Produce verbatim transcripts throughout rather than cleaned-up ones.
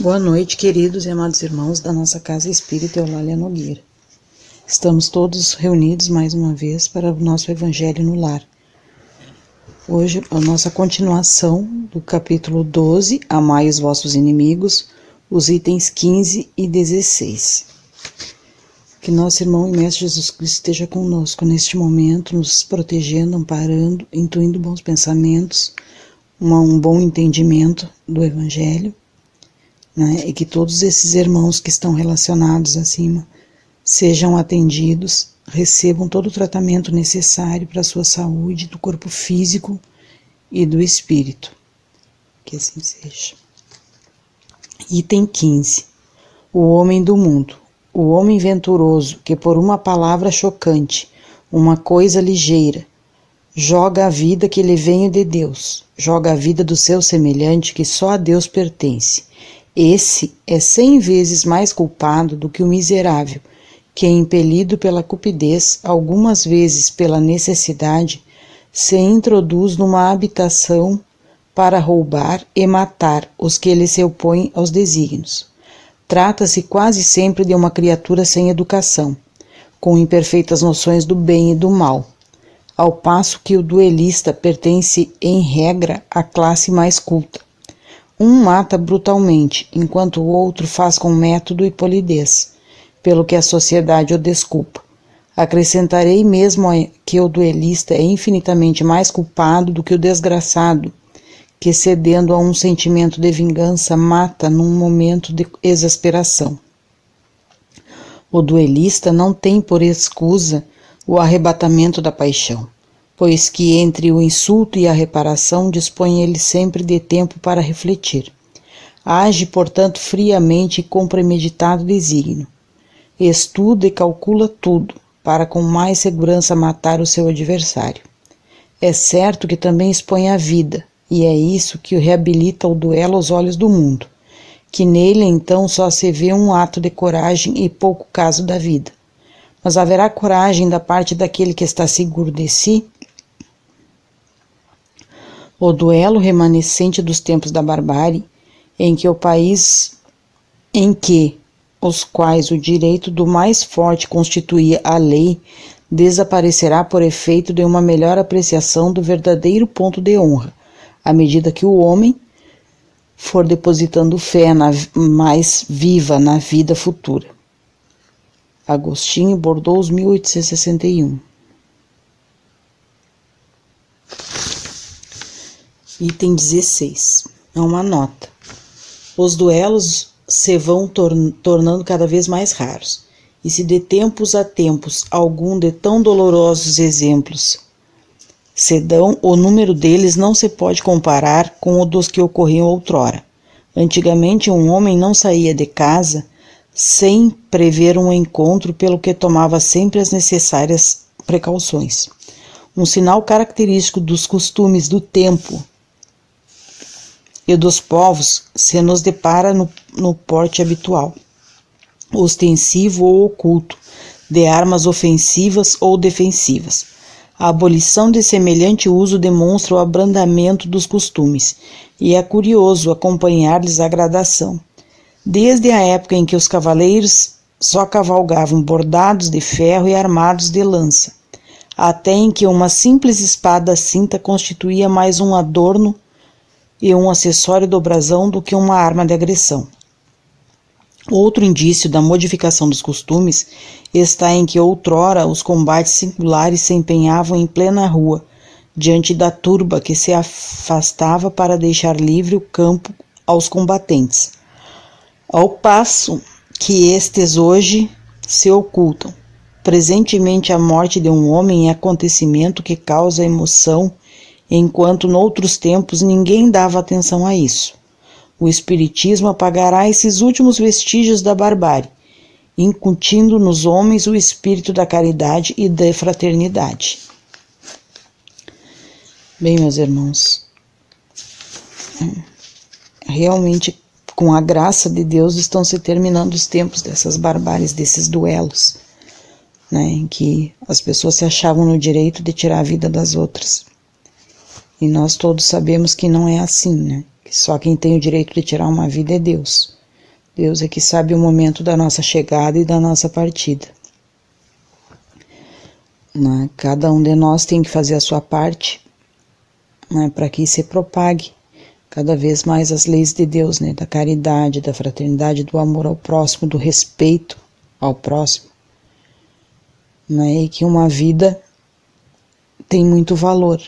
Boa noite, queridos e amados irmãos da nossa Casa Espírita Eulália Nogueira. Estamos todos reunidos mais uma vez para o nosso Evangelho no Lar. Hoje a nossa continuação do capítulo doze, Amai os vossos inimigos, os itens quinze e dezesseis. Que nosso irmão e mestre Jesus Cristo esteja conosco neste momento, nos protegendo, amparando, intuindo bons pensamentos, um bom entendimento do Evangelho. Né, e que todos esses irmãos que estão relacionados acima sejam atendidos, recebam todo o tratamento necessário para a sua saúde, do corpo físico e do espírito. Que assim seja. Item quinze. O homem do mundo. O homem venturoso, que por uma palavra chocante, uma coisa ligeira, joga a vida que lhe vem de Deus, joga a vida do seu semelhante que só a Deus pertence. Esse é cem vezes mais culpado do que o miserável, que é impelido pela cupidez, algumas vezes pela necessidade, se introduz numa habitação para roubar e matar os que lhe se opõem aos desígnios. Trata-se quase sempre de uma criatura sem educação, com imperfeitas noções do bem e do mal, ao passo que o duelista pertence, em regra, à classe mais culta. Um mata brutalmente, enquanto o outro faz com método e polidez, pelo que a sociedade o desculpa. Acrescentarei mesmo que o duelista é infinitamente mais culpado do que o desgraçado, que, cedendo a um sentimento de vingança, mata num momento de exasperação. O duelista não tem por escusa o arrebatamento da paixão, pois que entre o insulto e a reparação dispõe ele sempre de tempo para refletir. Age, portanto, friamente e com premeditado desígnio. Estuda e calcula tudo, para com mais segurança matar o seu adversário. É certo que também expõe a vida, e é isso que o reabilita ao duelo aos olhos do mundo, que nele, então, só se vê um ato de coragem e pouco caso da vida. Mas haverá coragem da parte daquele que está seguro de si? O duelo remanescente dos tempos da barbárie, em que o país em que os quais o direito do mais forte constituía a lei, desaparecerá por efeito de uma melhor apreciação do verdadeiro ponto de honra, à medida que o homem for depositando fé na, mais viva na vida futura. Agostinho, Bordeaux, mil oitocentos e sessenta e um. Item dezesseis. É uma nota. Os duelos se vão tor tornando cada vez mais raros, e se de tempos a tempos algum de tão dolorosos exemplos se dão, o número deles não se pode comparar com o dos que ocorriam outrora. Antigamente, um homem não saía de casa sem prever um encontro, pelo que tomava sempre as necessárias precauções. Um sinal característico dos costumes do tempo e dos povos se nos depara no, no porte habitual, ostensivo ou oculto, de armas ofensivas ou defensivas. A abolição de semelhante uso demonstra o abrandamento dos costumes, e é curioso acompanhar-lhes a gradação. Desde a época em que os cavaleiros só cavalgavam bordados de ferro e armados de lança, até em que uma simples espada cinta constituía mais um adorno e um acessório do brasão do que uma arma de agressão. Outro indício da modificação dos costumes está em que outrora os combates singulares se empenhavam em plena rua, diante da turba que se afastava para deixar livre o campo aos combatentes, ao passo que estes hoje se ocultam. Presentemente, a morte de um homem é acontecimento que causa emoção, enquanto noutros tempos ninguém dava atenção a isso. O Espiritismo apagará esses últimos vestígios da barbárie, incutindo nos homens o espírito da caridade e da fraternidade. Bem, meus irmãos, realmente, com a graça de Deus, estão se terminando os tempos dessas barbáries, desses duelos, né, em que as pessoas se achavam no direito de tirar a vida das outras. E nós todos sabemos que não é assim, né? Que só quem tem o direito de tirar uma vida é Deus. Deus é que sabe o momento da nossa chegada e da nossa partida. Né? Cada um de nós tem que fazer a sua parte, né, para que se propague cada vez mais as leis de Deus, né, da caridade, da fraternidade, do amor ao próximo, do respeito ao próximo. Né, e que uma vida tem muito valor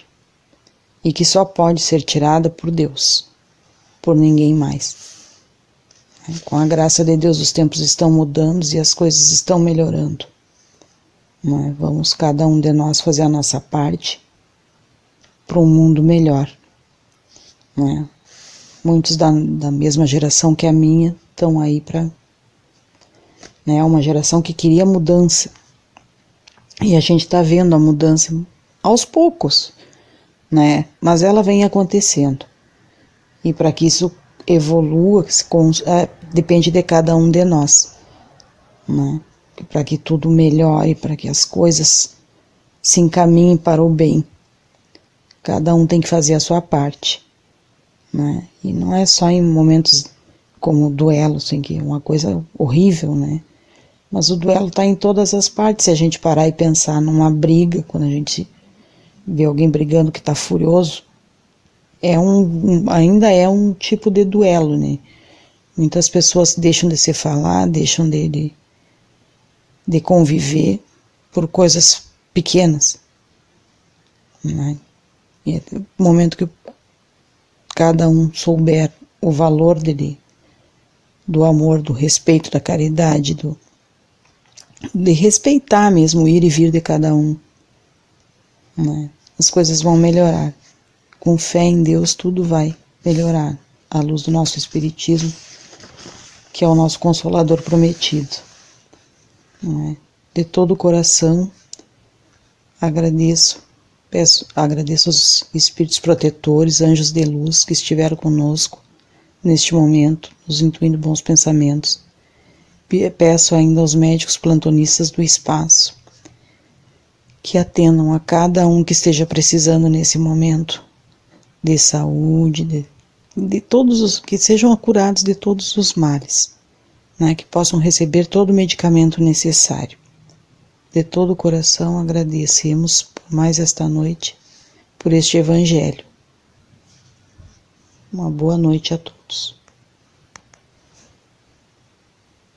e que só pode ser tirada por Deus, por ninguém mais. Com a graça de Deus, os tempos estão mudando e as coisas estão melhorando. Mas vamos cada um de nós fazer a nossa parte para um mundo melhor. Né? Muitos da, da mesma geração que a minha estão aí para... É, né, uma geração que queria mudança. E a gente está vendo a mudança aos poucos. Né? Mas ela vem acontecendo. E para que isso evolua, depende de cada um de nós. Né? Para que tudo melhore, para que as coisas se encaminhem para o bem. Cada um tem que fazer a sua parte. Né? E não é só em momentos como duelos, em que é uma coisa horrível, né? Mas o duelo está em todas as partes. Se a gente parar e pensar numa briga, quando a gente vê alguém brigando que está furioso, é um, ainda é um tipo de duelo, né? Muitas pessoas deixam de se falar, deixam de, de, de conviver por coisas pequenas. Né? E é o momento que cada um souber o valor dele, do amor, do respeito, da caridade, do, de respeitar mesmo o ir e vir de cada um, né? As coisas vão melhorar. Com fé em Deus, tudo vai melhorar, à luz do nosso Espiritismo, que é o nosso Consolador prometido. Não é? De todo o coração, agradeço, peço, agradeço aos Espíritos protetores, anjos de luz que estiveram conosco neste momento, nos intuindo bons pensamentos. Peço ainda aos médicos plantonistas do espaço, que atendam a cada um que esteja precisando nesse momento, de saúde, de, de todos os, que sejam curados de todos os males, né, que possam receber todo o medicamento necessário. De todo o coração agradecemos por mais esta noite, por este Evangelho. Uma boa noite a todos.